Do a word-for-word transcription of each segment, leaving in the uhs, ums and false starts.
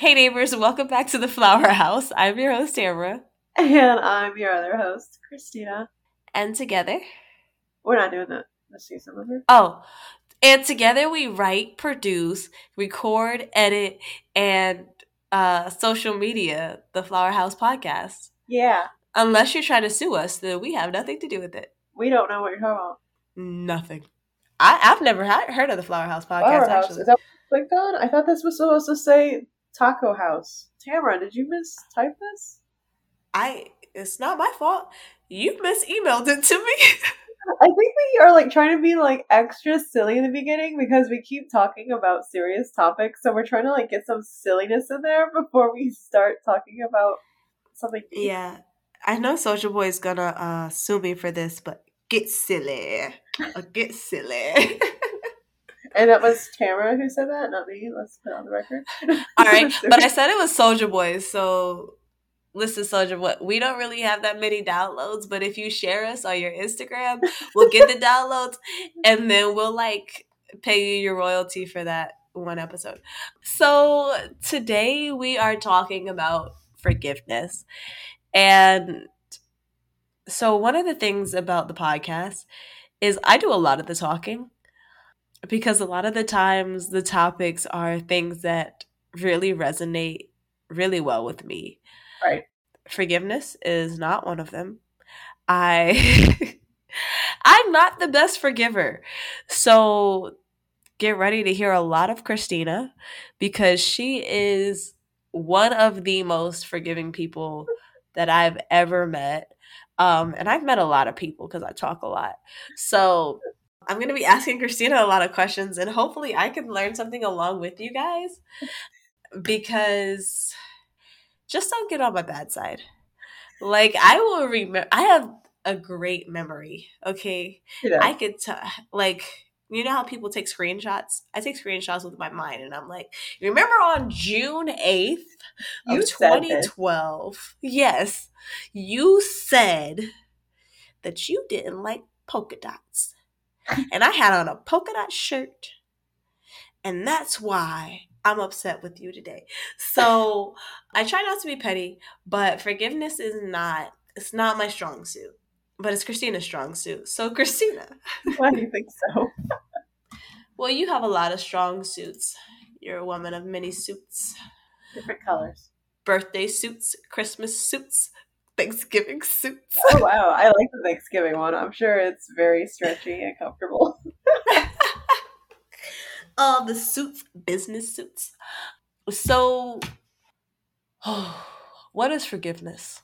Hey neighbors, welcome back to the Flower House. I'm your host, Tamara. And I'm your other host, Christina. And together... We're not doing that. Let's see some of her. Oh. And together we write, produce, record, edit, and uh, social media the Flower House podcast. Yeah. Unless you're trying to sue us, then we have nothing to do with it. We don't know what you're talking about. Nothing. I, I've never ha- heard of the Flower House podcast, Flower House. Actually. Is that what you clicked on? I thought this was supposed to say... Taco House. Tamara, did you mistype this? I, it's not my fault. You mis-emailed it to me. I think we are like trying to be like extra silly in the beginning because we keep talking about serious topics. So we're trying to like get some silliness in there before we start talking about something. Yeah. I know Soulja Boy is going to uh, sue me for this, but get silly. Or get silly. And that was Tamara who said that, not me. Let's put it on the record. All right. But I said it was Soulja Boy. So listen, Soulja Boy, we don't really have that many downloads. But if you share us on your Instagram, we'll get the downloads. And then we'll, like, pay you your royalty for that one episode. So today we are talking about forgiveness. And so one of the things about the podcast is I do a lot of the talking. Because a lot of the times the topics are things that really resonate really well with me. Right. Forgiveness is not one of them. I, I'm not the best forgiver. So get ready to hear a lot of Christina because she is one of the most forgiving people that I've ever met. Um, and I've met a lot of people because I talk a lot. So... I'm going to be asking Christina a lot of questions, and hopefully I can learn something along with you guys, because just don't get on my bad side. Like, I will remember, I have a great memory, okay? Yeah. I could, t- like, you know how people take screenshots? I take screenshots with my mind, and I'm like, remember on June eighth of twenty twelve, yes, you said that you didn't like polka dots. And I had on a polka dot shirt, and that's why I'm upset with you today. So I try not to be petty, but forgiveness is not, it's not my strong suit, but it's Christina's strong suit. So Christina. Why do you think so? Well, you have a lot of strong suits. You're a woman of many suits. Different colors. Birthday suits, Christmas suits, Thanksgiving suits. Oh, wow. I like the Thanksgiving one. I'm sure it's very stretchy and comfortable. All the suits, business suits. So, oh, what is forgiveness?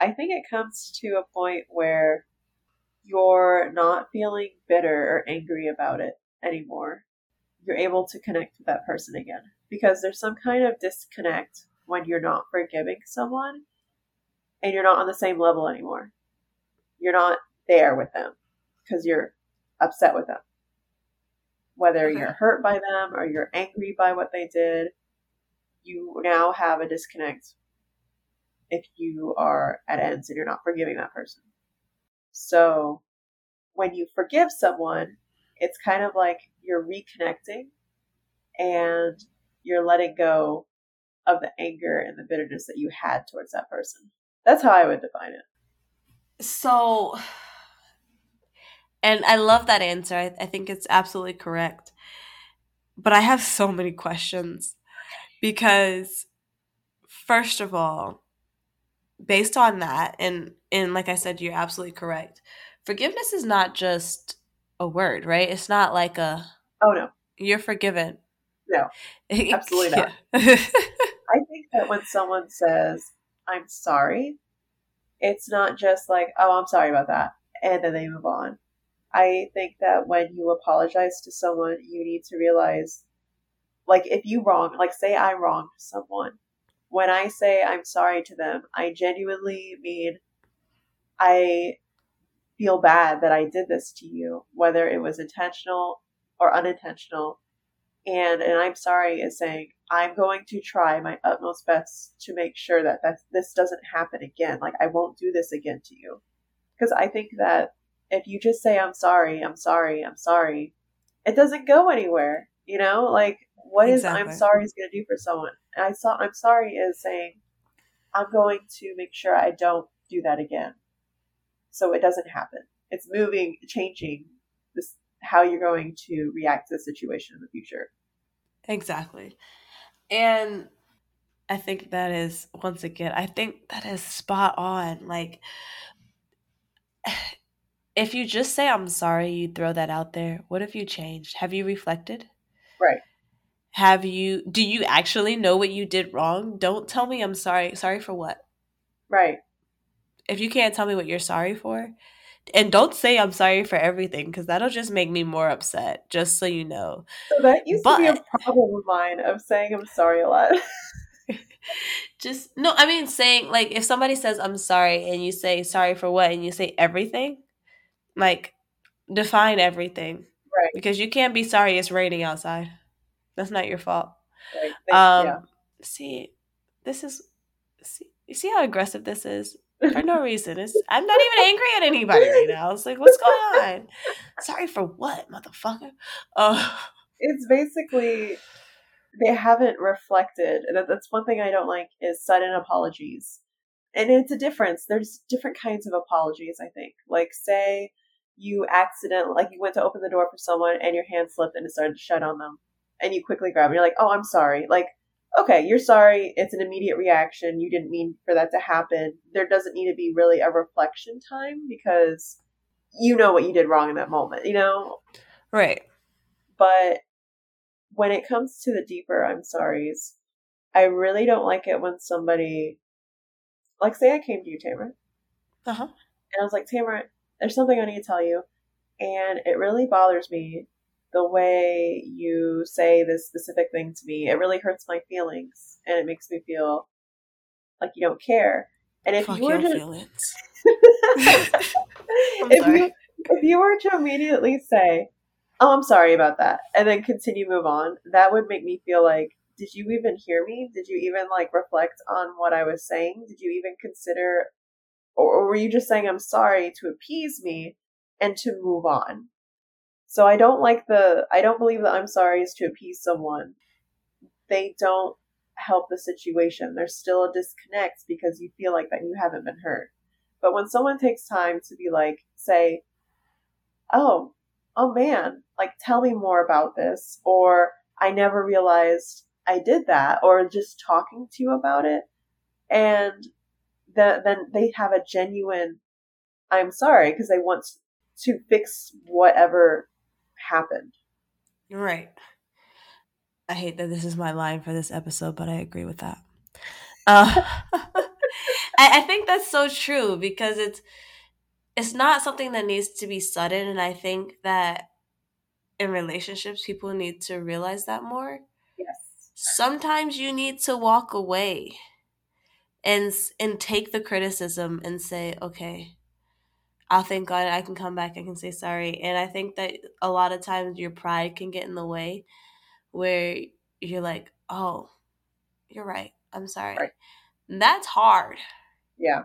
I think it comes to a point where you're not feeling bitter or angry about it anymore. You're able to connect with that person again. Because there's some kind of disconnect when you're not forgiving someone. And you're not on the same level anymore. You're not there with them because you're upset with them. Whether you're hurt by them or you're angry by what they did, you now have a disconnect if you are at ends and you're not forgiving that person. So when you forgive someone, it's kind of like you're reconnecting and you're letting go of the anger and the bitterness that you had towards that person. That's how I would define it. So, and I love that answer. I, I think it's absolutely correct. But I have so many questions because, first of all, based on that, and, and like I said, you're absolutely correct. Forgiveness is not just a word, right? It's not like a, oh, no. You're forgiven. No, absolutely not. I think that when someone says, I'm sorry, it's not just like, oh, I'm sorry about that, and then they move on. I think that when you apologize to someone, you need to realize, like, if you wrong, like, say I wronged someone. When I say I'm sorry to them, I genuinely mean I feel bad that I did this to you, whether it was intentional or unintentional. And and I'm sorry is saying, I'm going to try my utmost best to make sure that that's, this doesn't happen again. Like, I won't do this again to you. Because I think that if you just say, I'm sorry, I'm sorry, I'm sorry, it doesn't go anywhere. You know, like, What exactly. is I'm sorry is going to do for someone? And I saw I'm sorry is saying, I'm going to make sure I don't do that again. So it doesn't happen. It's moving, changing this, how you're going to react to the situation in the future. Exactly. And I think that is, once again, I think that is spot on. Like, if you just say, I'm sorry, you throw that out there. What have you changed? Have you reflected? Right. Have you, do you actually know what you did wrong? Don't tell me I'm sorry. Sorry for what? Right. If you can't tell me what you're sorry for, and don't say I'm sorry for everything, because that'll just make me more upset, just so you know. So that used but, to be a problem of mine, of saying I'm sorry a lot. Just, no, I mean saying, like, if somebody says I'm sorry and you say sorry for what, and you say everything, like, define everything. Right. Because you can't be sorry it's raining outside. That's not your fault. Right. Thanks, um, yeah. See, this is, see, you see how aggressive this is? For no reason. It's, I'm not even angry at anybody right now. It's like, what's going on? Sorry for what, motherfucker? Uh, it's basically, they haven't reflected. That's one thing I don't like, is sudden apologies. And it's a difference. There's different kinds of apologies, I think. Like, say you accidentally, like you went to open the door for someone and your hand slipped and it started to shut on them. And you quickly grab it. You're like, oh, I'm sorry. Like, okay, you're sorry. It's an immediate reaction. You didn't mean for that to happen. There doesn't need to be really a reflection time, because you know what you did wrong in that moment, you know? Right. But when it comes to the deeper I'm sorry's, I really don't like it when somebody, like, say I came to you, Tamara. Uh-huh. And I was like, Tamara, there's something I need to tell you. And it really bothers me the way you say this specific thing to me. It really hurts my feelings, and it makes me feel like you don't care. And if Fuck you were to if, you, if you were to immediately say, oh, I'm sorry about that, and then continue move on, that would make me feel like, did you even hear me? Did you even like reflect on what I was saying? Did you even consider, or, or were you just saying I'm sorry to appease me and to move on? So I don't like the, I don't believe that I'm sorry is to appease someone. They don't help the situation. There's still a disconnect, because you feel like that you haven't been heard. But when someone takes time to be like, say, oh, oh man, like tell me more about this, or I never realized I did that, or just talking to you about it. And the, then they have a genuine, I'm sorry, because they want to fix whatever happened. Right. I hate that this is my line for this episode, but I agree with that. Uh, I, I think that's so true, because it's it's not something that needs to be sudden, and I think that in relationships, people need to realize that more. Yes. Sometimes you need to walk away and and take the criticism and say, okay, I'll think on it. I can come back. I can say sorry. And I think that a lot of times your pride can get in the way, where you're like, oh, you're right. I'm sorry. Right. That's hard. Yeah.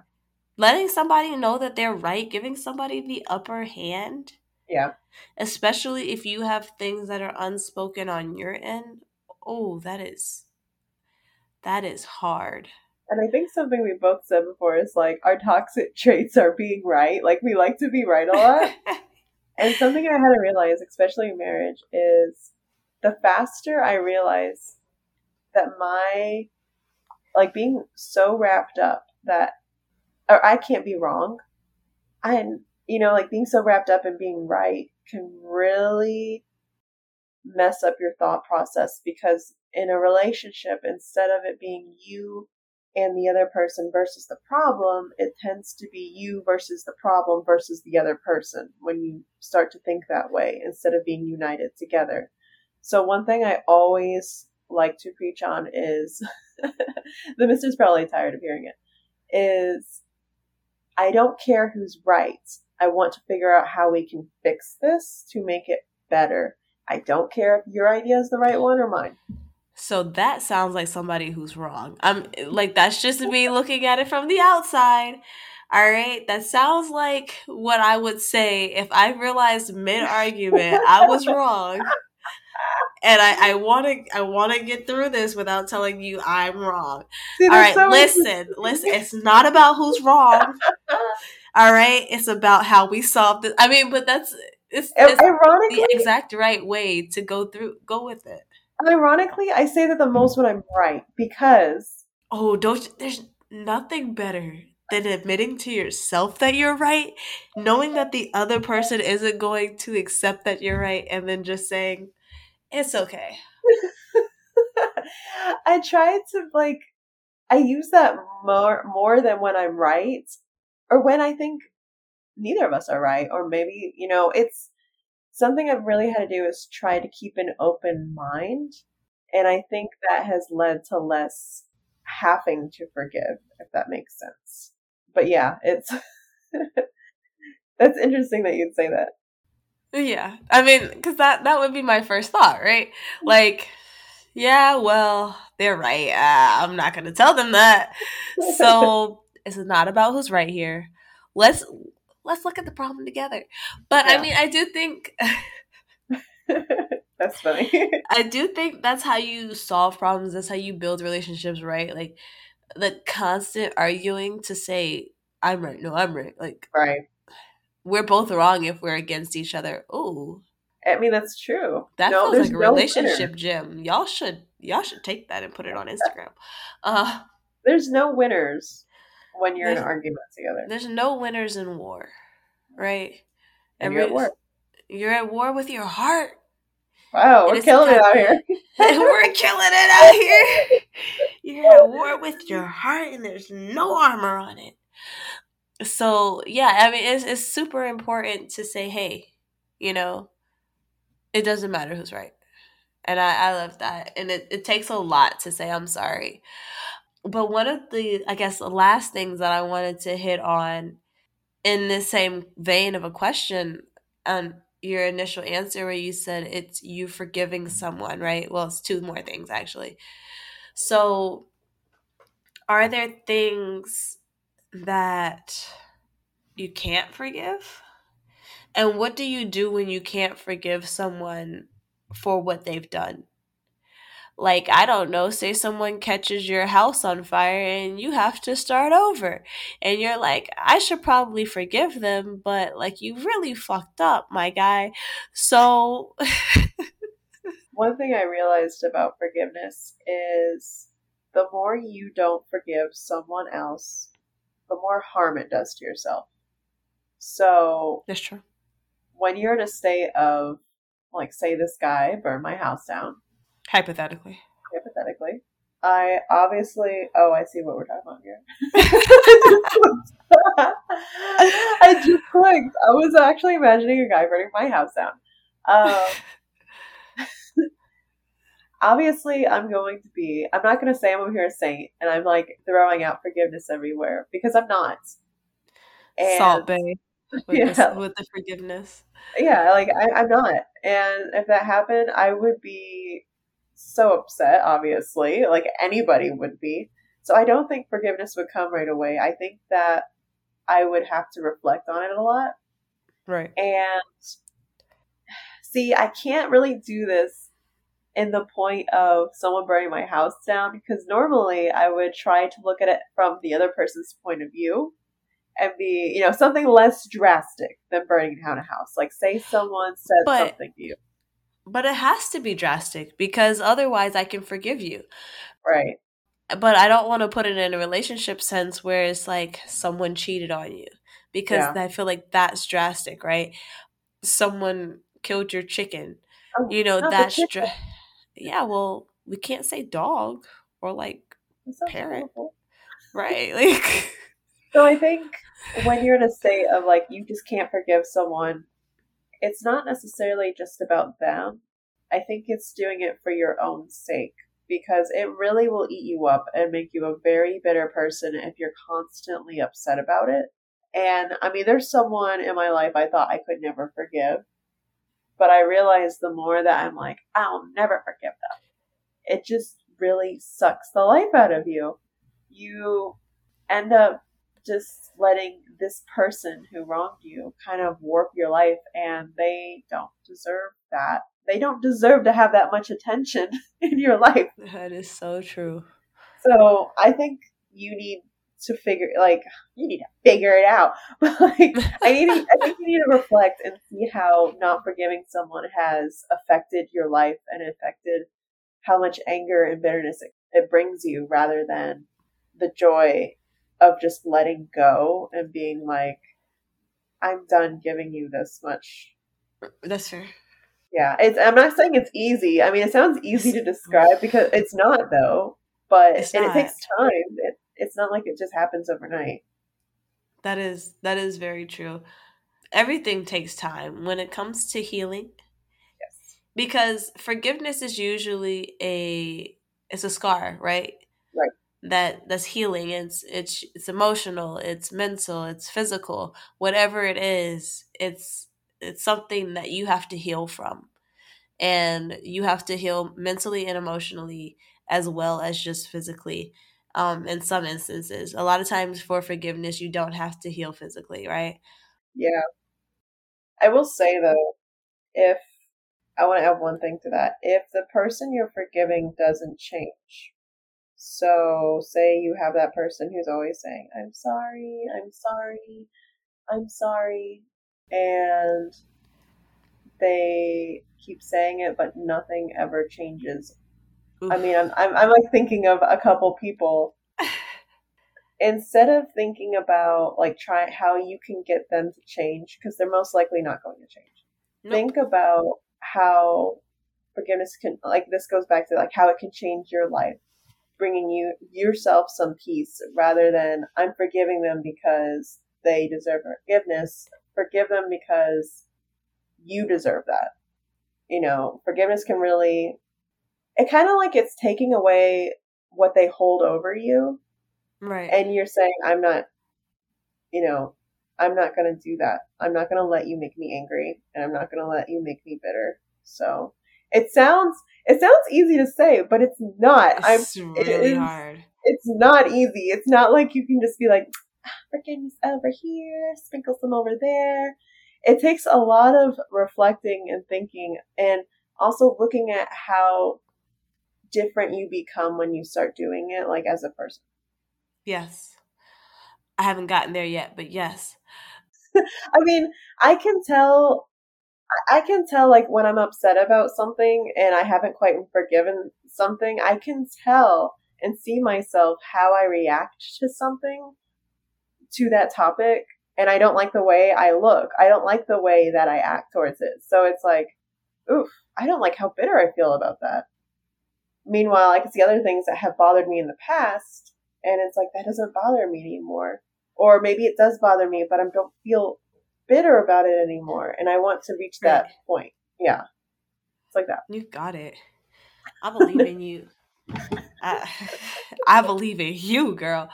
Letting somebody know that they're right, giving somebody the upper hand. Yeah. Especially if you have things that are unspoken on your end. Oh, that is, that is hard. And I think something we both said before is like, our toxic traits are being right. Like, we like to be right a lot. And something I had to realize, especially in marriage, is the faster I realize that my, like, being so wrapped up that, or I can't be wrong. And, you know, like being so wrapped up in being right can really mess up your thought process, because in a relationship, instead of it being you and the other person versus the problem, it tends to be you versus the problem versus the other person when you start to think that way, instead of being united together. So one thing I always like to preach on is, the mister's probably tired of hearing it, is I don't care who's right. I want to figure out how we can fix this to make it better. I don't care if your idea is the right one or mine. So that sounds like somebody who's wrong. I'm like, that's just me looking at it from the outside. All right. That sounds like what I would say if I realized mid-argument I was wrong and I want to I want to get through this without telling you I'm wrong. See, all right, so listen, listen. It's not about who's wrong. All right, it's about how we solve this. I mean, but that's it's, it's the exact right way to go through go with it. Ironically, I say that the most when I'm right because oh, don't there's nothing better than admitting to yourself that you're right, knowing that the other person isn't going to accept that you're right, and then just saying, it's okay. I try to, like, I use that more more than when I'm right or when I think neither of us are right. Or maybe, you know, it's something I've really had to do is try to keep an open mind. And I think that has led to less having to forgive, if that makes sense. But yeah, it's that's interesting that you'd say that. Yeah, I mean, because that, that would be my first thought, right? Like, yeah, well, they're right. Uh, I'm not going to tell them that. So it's not about who's right here. Let's let's look at the problem together. But yeah. I mean, I do think that's funny. I do think that's how you solve problems. That's how you build relationships, right? Like the constant arguing to say, "I'm right." No, I'm right. Like right. We're both wrong if we're against each other. Ooh. I mean, that's true. That no, feels like a no relationship winner. Gym. Y'all should y'all should take that and put it on Instagram. Uh, there's no winners when you're in an argument together. There's no winners in war, right? And you're at war. You're at war with your heart. Wow, we're killing it out here. We're killing it out here. You're at war with your heart and there's no armor on it. So, yeah, I mean, it's, it's super important to say, hey, you know, it doesn't matter who's right. And I, I love that. And it, it takes a lot to say, I'm sorry. But one of the, I guess, the last things that I wanted to hit on in the same vein of a question, um, your initial answer where you said it's you forgiving someone, right? Well, it's two more things, actually. So are there things that you can't forgive? And what do you do when you can't forgive someone for what they've done? Like, I don't know, say someone catches your house on fire and you have to start over. And you're like, I should probably forgive them, but like, you really fucked up, my guy. So one thing I realized about forgiveness is the more you don't forgive someone else, the more harm it does to yourself. So that's true. When you're in a state of, like, say this guy burned my house down. Hypothetically. Hypothetically. I obviously, oh, I see what we're talking about here. I just clicked. I was actually imagining a guy burning my house down. Um, obviously, I'm going to be, I'm not going to say I'm over here a saint and I'm like throwing out forgiveness everywhere because I'm not. And, Salt Bay with, yeah. the, with the forgiveness. Yeah, like I, I'm not. And if that happened, I would be so upset, obviously, like anybody would be. So I don't think forgiveness would come right away. I think that I would have to reflect on it a lot. Right. And see, I can't really do this in the point of someone burning my house down because normally I would try to look at it from the other person's point of view. And be, you know, something less drastic than burning down a house. Like, say someone said but, something to you. But it has to be drastic because otherwise I can forgive you. Right. But I don't want to put it in a relationship sense where it's like someone cheated on you because yeah. I feel like that's drastic, right? Someone killed your chicken. Oh, you know, that's dra- yeah, well, we can't say dog or like parent. Horrible. Right. Like so I think when you're in a state of like, you just can't forgive someone, it's not necessarily just about them. I think it's doing it for your own sake because it really will eat you up and make you a very bitter person if you're constantly upset about it. And I mean, there's someone in my life I thought I could never forgive, but I realized the more that I'm like, I'll never forgive them. It just really sucks the life out of you. You end up just letting this person who wronged you kind of warp your life and they don't deserve that they don't deserve to have that much attention in your life. That is so true. So I think you need to figure, like, you need to figure it out. But like, I need, to, I think you need to reflect and see how not forgiving someone has affected your life and affected how much anger and bitterness it, it brings you, rather than the joy of just letting go and being like, I'm done giving you this much. That's fair. Yeah, it's, I'm not saying it's easy. I mean, it sounds easy to describe because it's not, though. But it's and not. It takes time. It, it's not like it just happens overnight. That is that is very true. Everything takes time when it comes to healing. Yes. Because forgiveness is usually a it's a scar, right? Right. That that's healing. It's it's it's emotional. It's mental. It's physical. Whatever it is, it's. It's something that you have to heal from, and you have to heal mentally and emotionally as well as just physically. Um, in some instances, a lot of times for forgiveness, you don't have to heal physically, right? Yeah. I will say though, if I want to add one thing to that, if the person you're forgiving doesn't change, so say you have that person who's always saying, I'm sorry, I'm sorry, I'm sorry. And they keep saying it, but nothing ever changes. Oof. I mean, I'm, I'm I'm like thinking of a couple people. Instead of thinking about like try how you can get them to change, because they're most likely not going to change. Nope. Think about how forgiveness can, like this goes back to like how it can change your life, bringing you yourself some peace, rather than I'm forgiving them because they deserve forgiveness. Forgive them because you deserve that. You know, forgiveness can really, it kind of like it's taking away what they hold over you. Right. And you're saying, I'm not, you know, I'm not going to do that. I'm not going to let you make me angry, and I'm not going to let you make me bitter. So it sounds, it sounds easy to say, but it's not. It's I'm, really it is, hard. It's not easy. It's not like you can just be like, forgiveness over here, sprinkle some over there. It takes a lot of reflecting and thinking, and also looking at how different you become when you start doing it, like as a person. Yes. I haven't gotten there yet, but yes. I mean, I can tell, I can tell like when I'm upset about something and I haven't quite forgiven something, I can tell and see myself how I react to something. To that topic, and I don't like the way I look. I don't like the way that I act towards it. So it's like, oof, I don't like how bitter I feel about that. Meanwhile, I can see other things that have bothered me in the past, and it's like, that doesn't bother me anymore. Or maybe it does bother me, but I don't feel bitter about it anymore, and I want to reach that right. point. Yeah. It's like that. You got it. I believe in you. I, I believe in you, girl.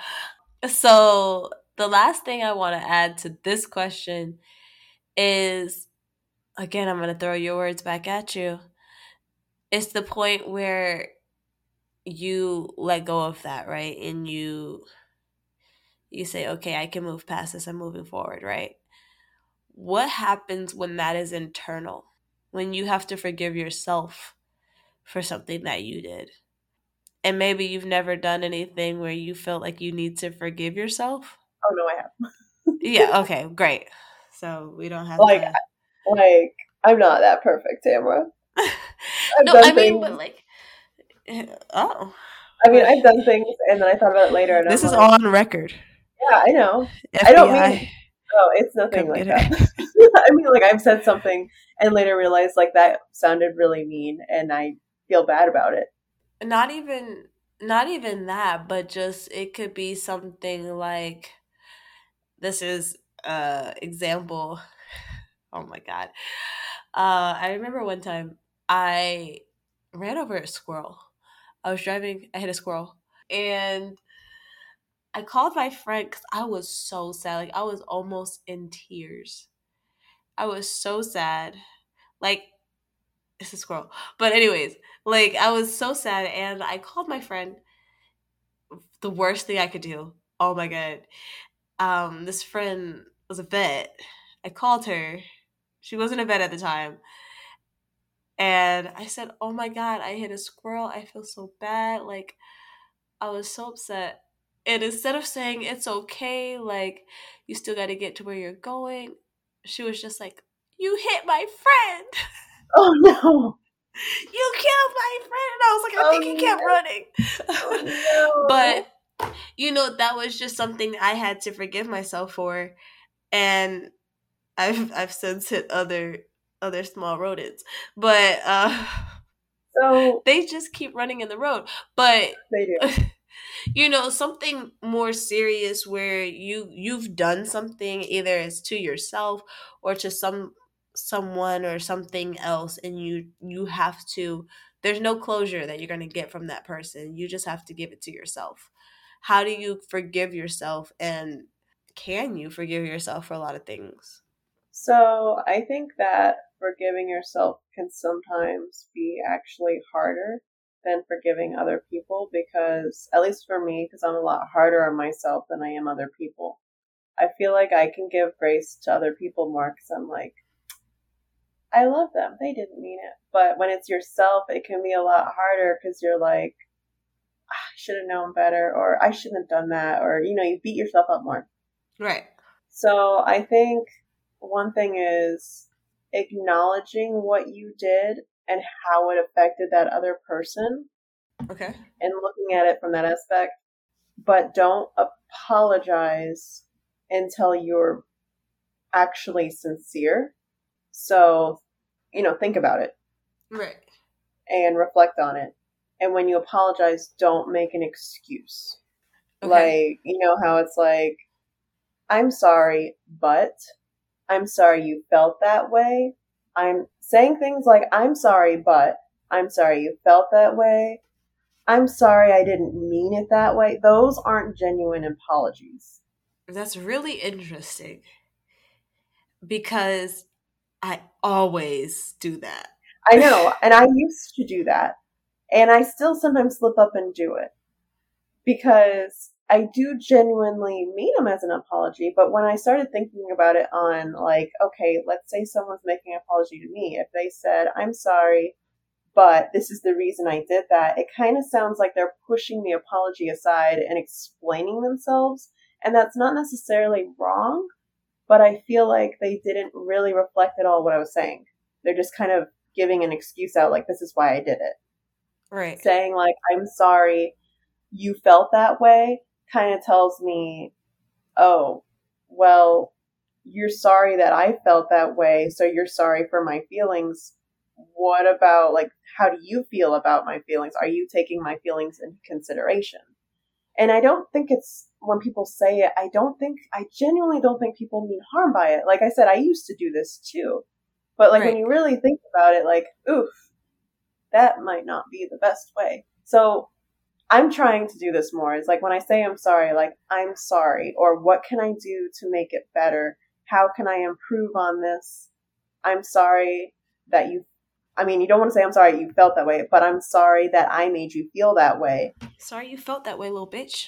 So... the last thing I want to add to this question is, again, I'm going to throw your words back at you. It's the point where you let go of that, right? And you you say, okay, I can move past this. I'm moving forward, right? What happens when that is internal, when you have to forgive yourself for something that you did? And maybe you've never done anything where you felt like you need to forgive yourself. Oh, no, I have. Yeah, okay, great. So we don't have like, to... like, I'm not that perfect, Tamara. No, I things... mean, but like... Oh. I mean, I've done things, and then I thought about it later. And this I'm is like, on record. Yeah, I know. F B I. I don't mean... Oh, it's nothing Computer. Like that. I mean, like, I've said something and later realized, like, that sounded really mean, and I feel bad about it. Not even... Not even that, but just it could be something like, this is an example. Oh, my God. Uh, I remember one time I ran over a squirrel. I was driving. I hit a squirrel. And I called my friend because I was so sad. Like, I was almost in tears. I was so sad. Like, it's a squirrel. But anyways, like, I was so sad, and I called my friend. The worst thing I could do. Oh, my God. Um, this friend was a vet. I called her. She wasn't a vet at the time. And I said, oh my God, I hit a squirrel. I feel so bad. Like, I was so upset. And instead of saying, it's okay, like, you still got to get to where you're going, she was just like, you hit my friend. Oh, no. You killed my friend. And I was like, I oh, think he no. kept running. Oh, no. But, you know, that was just something I had to forgive myself for. And I've I've since hit other other small rodents. But uh, so, they just keep running in the road. But they do. You know, something more serious where you you've done something, either it's to yourself or to some someone or something else, and you you have to, there's no closure that you're going to get from that person. You just have to give it to yourself. How do you forgive yourself, and can you forgive yourself for a lot of things? So I think that forgiving yourself can sometimes be actually harder than forgiving other people, because at least for me, because I'm a lot harder on myself than I am other people. I feel like I can give grace to other people more because I'm like, I love them, they didn't mean it. But when it's yourself, it can be a lot harder because you're like, I should have known better, or I shouldn't have done that, or, you know, you beat yourself up more. Right. So I think one thing is acknowledging what you did and how it affected that other person. Okay. And looking at it from that aspect. But don't apologize until you're actually sincere. So, you know, think about it. Right. And reflect on it. And when you apologize, don't make an excuse. Okay. Like, you know how it's like, I'm sorry, but I'm sorry you felt that way. I'm saying things like, I'm sorry, but I'm sorry you felt that way. I'm sorry I didn't mean it that way. Those aren't genuine apologies. That's really interesting, because I always do that. I know. And I used to do that. And I still sometimes slip up and do it, because I do genuinely mean them as an apology. But when I started thinking about it on like, okay, let's say someone's making an apology to me. If they said, I'm sorry, but this is the reason I did that, it kind of sounds like they're pushing the apology aside and explaining themselves. And that's not necessarily wrong, but I feel like they didn't really reflect at all what I was saying. They're just kind of giving an excuse out, like, this is why I did it. Right. Saying like, I'm sorry you felt that way, kind of tells me, oh, well, you're sorry that I felt that way, so you're sorry for my feelings. What about, like, how do you feel about my feelings? Are you taking my feelings into consideration? And I don't think it's, when people say it, I don't think, I genuinely don't think people mean harm by it. Like I said, I used to do this too. But like, right. When you really think about it, like, oof, that might not be the best way. So I'm trying to do this more. It's like when I say I'm sorry, like, I'm sorry, or what can I do to make it better? How can I improve on this? I'm sorry that you, I mean, you don't want to say I'm sorry you felt that way, but I'm sorry that I made you feel that way. Sorry you felt that way, little bitch.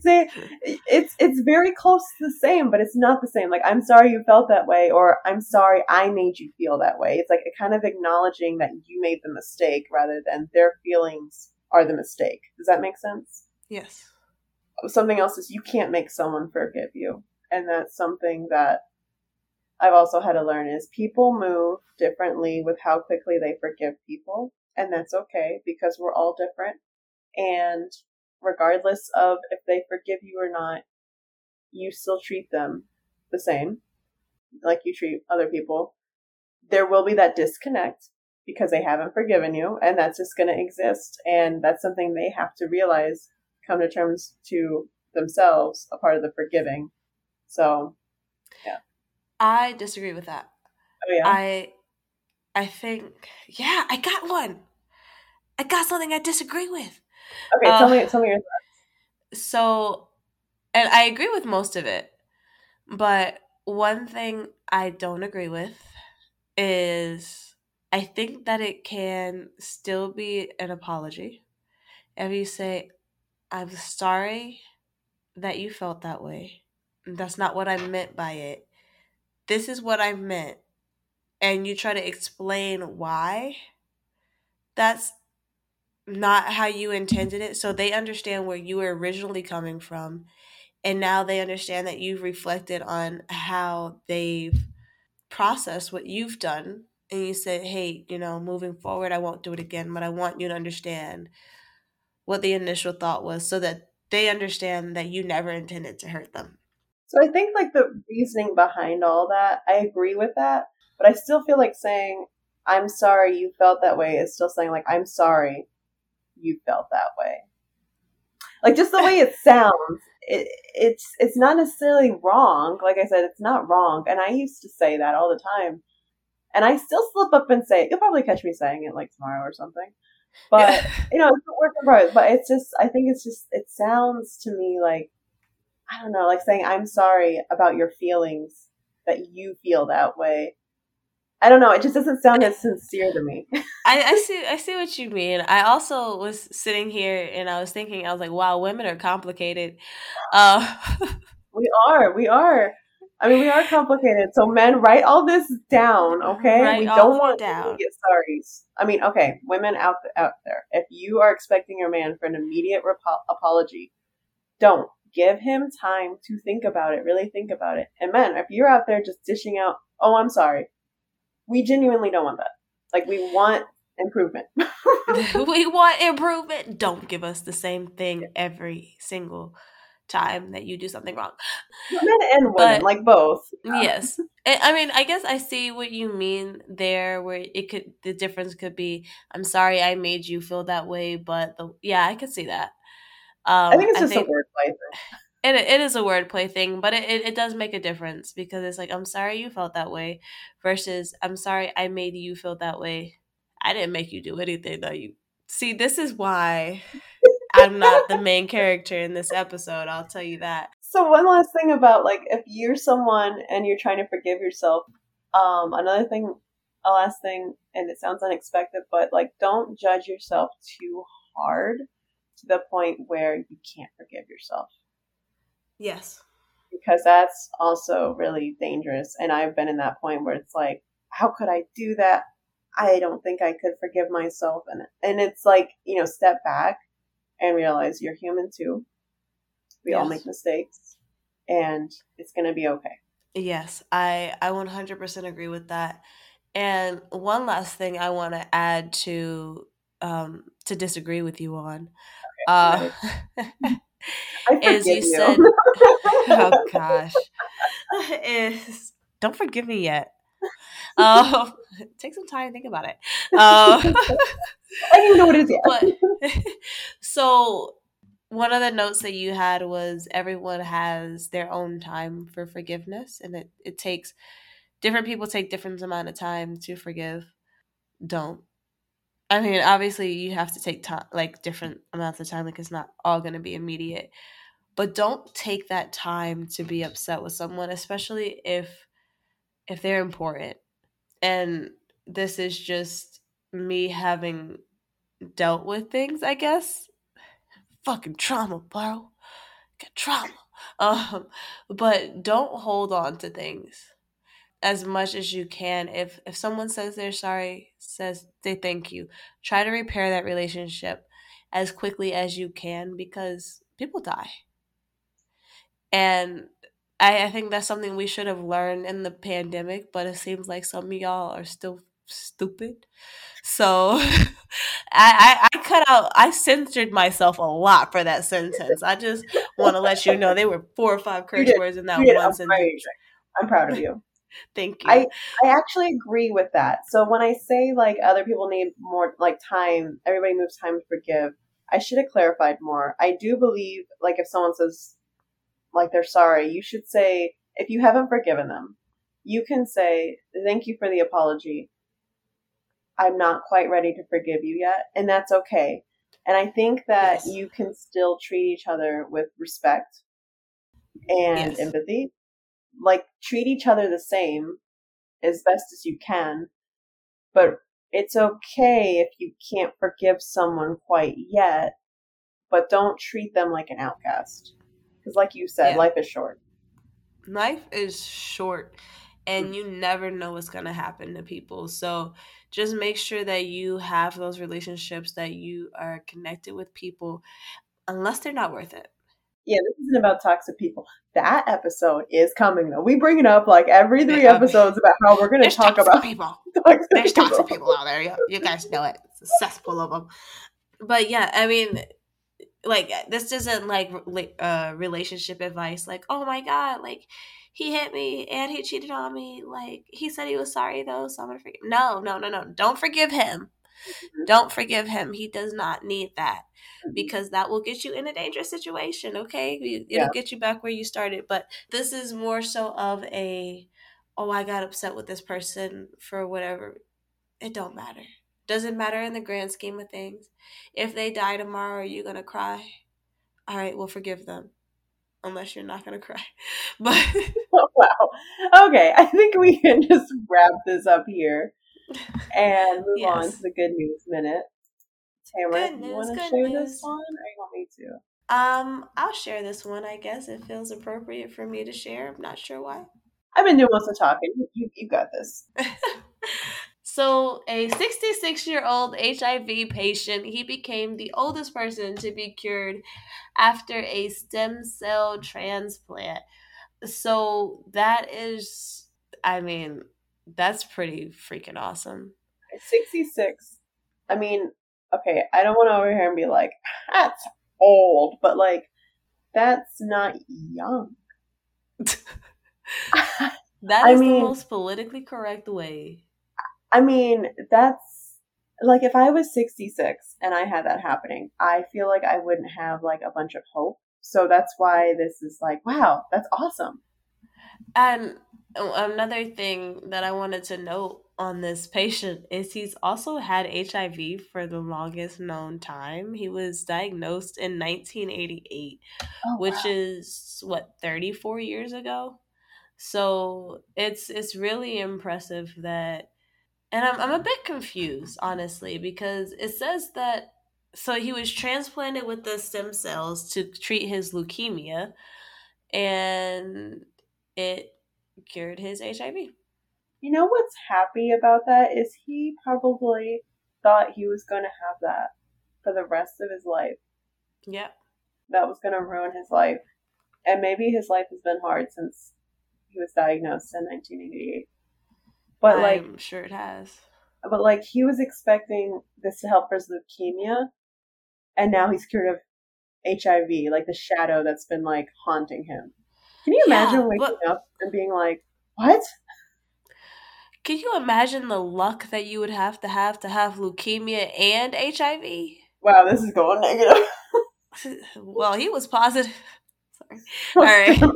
See, it's, it's very close to the same, but it's not the same. Like, I'm sorry you felt that way, or I'm sorry I made you feel that way. It's like a kind of acknowledging that you made the mistake rather than their feelings are the mistake. Does that make sense? Yes. Something else is, you can't make someone forgive you. And that's something that I've also had to learn, is people move differently with how quickly they forgive people. And that's okay, because we're all different. And regardless of if they forgive you or not, you still treat them the same, like you treat other people. There will be that disconnect because they haven't forgiven you, and that's just going to exist. And that's something they have to realize, come to terms to themselves, a part of the forgiving. So, yeah. I disagree with that. Oh, yeah? I, I think, yeah, I got one. I got something I disagree with. Okay, tell me, uh, tell me your thoughts. So, and I agree with most of it, but one thing I don't agree with is, I think that it can still be an apology. If you say, I'm sorry that you felt that way, that's not what I meant by it. This is what I meant. and you try to explain why, that's not how you intended it. So they understand where you were originally coming from, and now they understand that you've reflected on how they've processed what you've done, and you said, hey, you know, moving forward, I won't do it again, but I want you to understand what the initial thought was so that they understand that you never intended to hurt them. So I think like the reasoning behind all that, I agree with that, but I still feel like saying, I'm sorry you felt that way is still saying like, I'm sorry you felt that way. Like just the way it sounds, it, it's it's not necessarily wrong. Like I said, it's not wrong. And I used to say that all the time. And I still slip up and say it. You'll probably catch me saying it like tomorrow or something. But, yeah. you know, it's a work in progress. But it's just, I think it's just, it sounds to me like, I don't know, like saying I'm sorry about your feelings that you feel that way. I don't know. It just doesn't sound as sincere to me. I, I see. I see what you mean. I also was sitting here and I was thinking, I was like, wow, women are complicated. Uh, we are. We are. I mean, we are complicated. So men, write all this down. Okay. Write we don't want to get sorry. I mean, okay. Women out, th- out there, if you are expecting your man for an immediate rep- apology, don't. Give him time to think about it. Really think about it. And men, if you're out there just dishing out, oh, I'm sorry. We genuinely don't want that. Like, we want improvement. We want improvement. Don't give us the same thing every single time that you do something wrong. Men and women, but, like both. Yeah. Yes. I mean, I guess I see what you mean there, where it could, the difference could be, I'm sorry I made you feel that way, but the, yeah, I could see that. Um, I think it's just think, a wordplay thing. It, it is a wordplay thing, but it, it, it does make a difference because it's like, I'm sorry you felt that way versus I'm sorry I made you feel that way. I didn't make you do anything though. You see, this is why I'm not the main character in this episode. I'll tell you that. So one last thing about like if you're someone and you're trying to forgive yourself, um, another thing, a last thing, and it sounds unexpected, but like don't judge yourself too hard to the point where you can't forgive yourself. Yes. Because that's also really dangerous. And I've been in that point where it's like, how could I do that? I don't think I could forgive myself. And and it's like, you know, step back and realize you're human too. We yes. all make mistakes and it's going to be okay. Yes, I, I one hundred percent agree with that. And one last thing I want to add to, um, to disagree with you on. Okay, uh, Is you, you said, oh gosh, is don't forgive me yet. Um, take some time to think about it. Um, I didn't know what it is yet. But, so one of the notes that you had was everyone has their own time for forgiveness, and it, it takes different people take different amount of time to forgive. Don't. I mean, obviously, you have to take time, like different amounts of time. Like, it's not all going to be immediate. But don't take that time to be upset with someone, especially if if they're important. And this is just me having dealt with things, I guess. Fucking trauma, bro. Got trauma. Um, but don't hold on to things. As much as you can. If if someone says they're sorry, says they thank you, try to repair that relationship as quickly as you can because people die. And I, I think that's something we should have learned in the pandemic, but it seems like some of y'all are still stupid. So I, I, I cut out, I censored myself a lot for that sentence. I just want to let you know there were four or five curse words in that one sentence. I'm proud of you. Thank you. I, I actually agree with that. So when I say like other people need more like time, everybody moves time to forgive. I should have clarified more. I do believe like if someone says like they're sorry, you should say if you haven't forgiven them, you can say thank you for the apology. I'm not quite ready to forgive you yet, and that's okay. And I think that yes. you can still treat each other with respect and yes. empathy. Like, treat each other the same as best as you can, but it's okay if you can't forgive someone quite yet, but don't treat them like an outcast. Because like you said, yeah. life is short. Life is short. and you never know what's going to happen to people. So just make sure that you have those relationships, that you are connected with people, unless they're not worth it. Yeah, this isn't about toxic people. That episode is coming, though. We bring it up like every three episodes about how we're going to talk about people. Toxic There's people. toxic people out there. You, you guys know it. It's a cesspool of them. But yeah, I mean, like, this isn't like uh, relationship advice. Like, oh my God, like, he hit me and he cheated on me. Like, he said he was sorry, though, so I'm going to forgive. No, no, no, no. Don't forgive him. Mm-hmm. Don't forgive him. He does not need that, because that will get you in a dangerous situation. Okay. It'll yeah. get you back where you started. But this is more so of a, oh, I got upset with this person for whatever. It don't matter. Doesn't matter in the grand scheme of things. If they die tomorrow, are you going to cry? All right, we'll forgive them. Unless you're not going to cry. But oh, wow. Okay. I think we can just wrap this up here. And move yes. on to the good news minute. Tamara, do you want to share news. this one, or you want me to? Um, I'll share this one. I guess it feels appropriate for me to share. I'm not sure why. I've been doing lots of talking. You, you got this. So, a sixty-six-year-old H I V patient, he became the oldest person to be cured after a stem cell transplant. So that is, I mean. That's pretty freaking awesome. sixty-six. I mean, okay, I don't want to over here and be like, that's old, but like, that's not young. That I is mean, the most politically correct way. I mean, that's like, if I was sixty-six and I had that happening, I feel like I wouldn't have like a bunch of hope. So that's why this is like, wow, that's awesome. And another thing that I wanted to note on this patient is he's also had H I V for the longest known time. He was diagnosed in nineteen eighty-eight, oh, which wow. is, what, thirty-four years ago? So it's it's really impressive that, and I'm I'm a bit confused, honestly, because it says that, so he was transplanted with the stem cells to treat his leukemia, and it cured his H I V. You know what's happy about that is he probably thought he was going to have that for the rest of his life. Yeah. That was going to ruin his life. And maybe his life has been hard since he was diagnosed in nineteen eighty-eight. But I'm like, I'm sure it has. But like, he was expecting this to help his leukemia, and now he's cured of H I V, like the shadow that's been like haunting him. Can you imagine yeah, waking but, up and being like, what? Can you imagine the luck that you would have to have to have leukemia and H I V? Wow, this is going negative. Well, he was positive. Sorry. All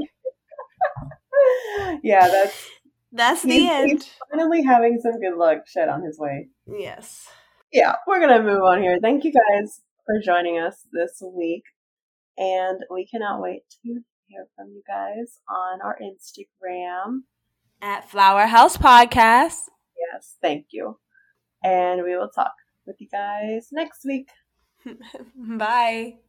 right. Yeah, that's... That's the he's, end. He's finally having some good luck shed on his way. Yes. Yeah, we're going to move on here. Thank you guys for joining us this week. And we cannot wait to hear from you guys on our Instagram at Flower House Podcast. Yes, thank you. And we will talk with you guys next week. Bye.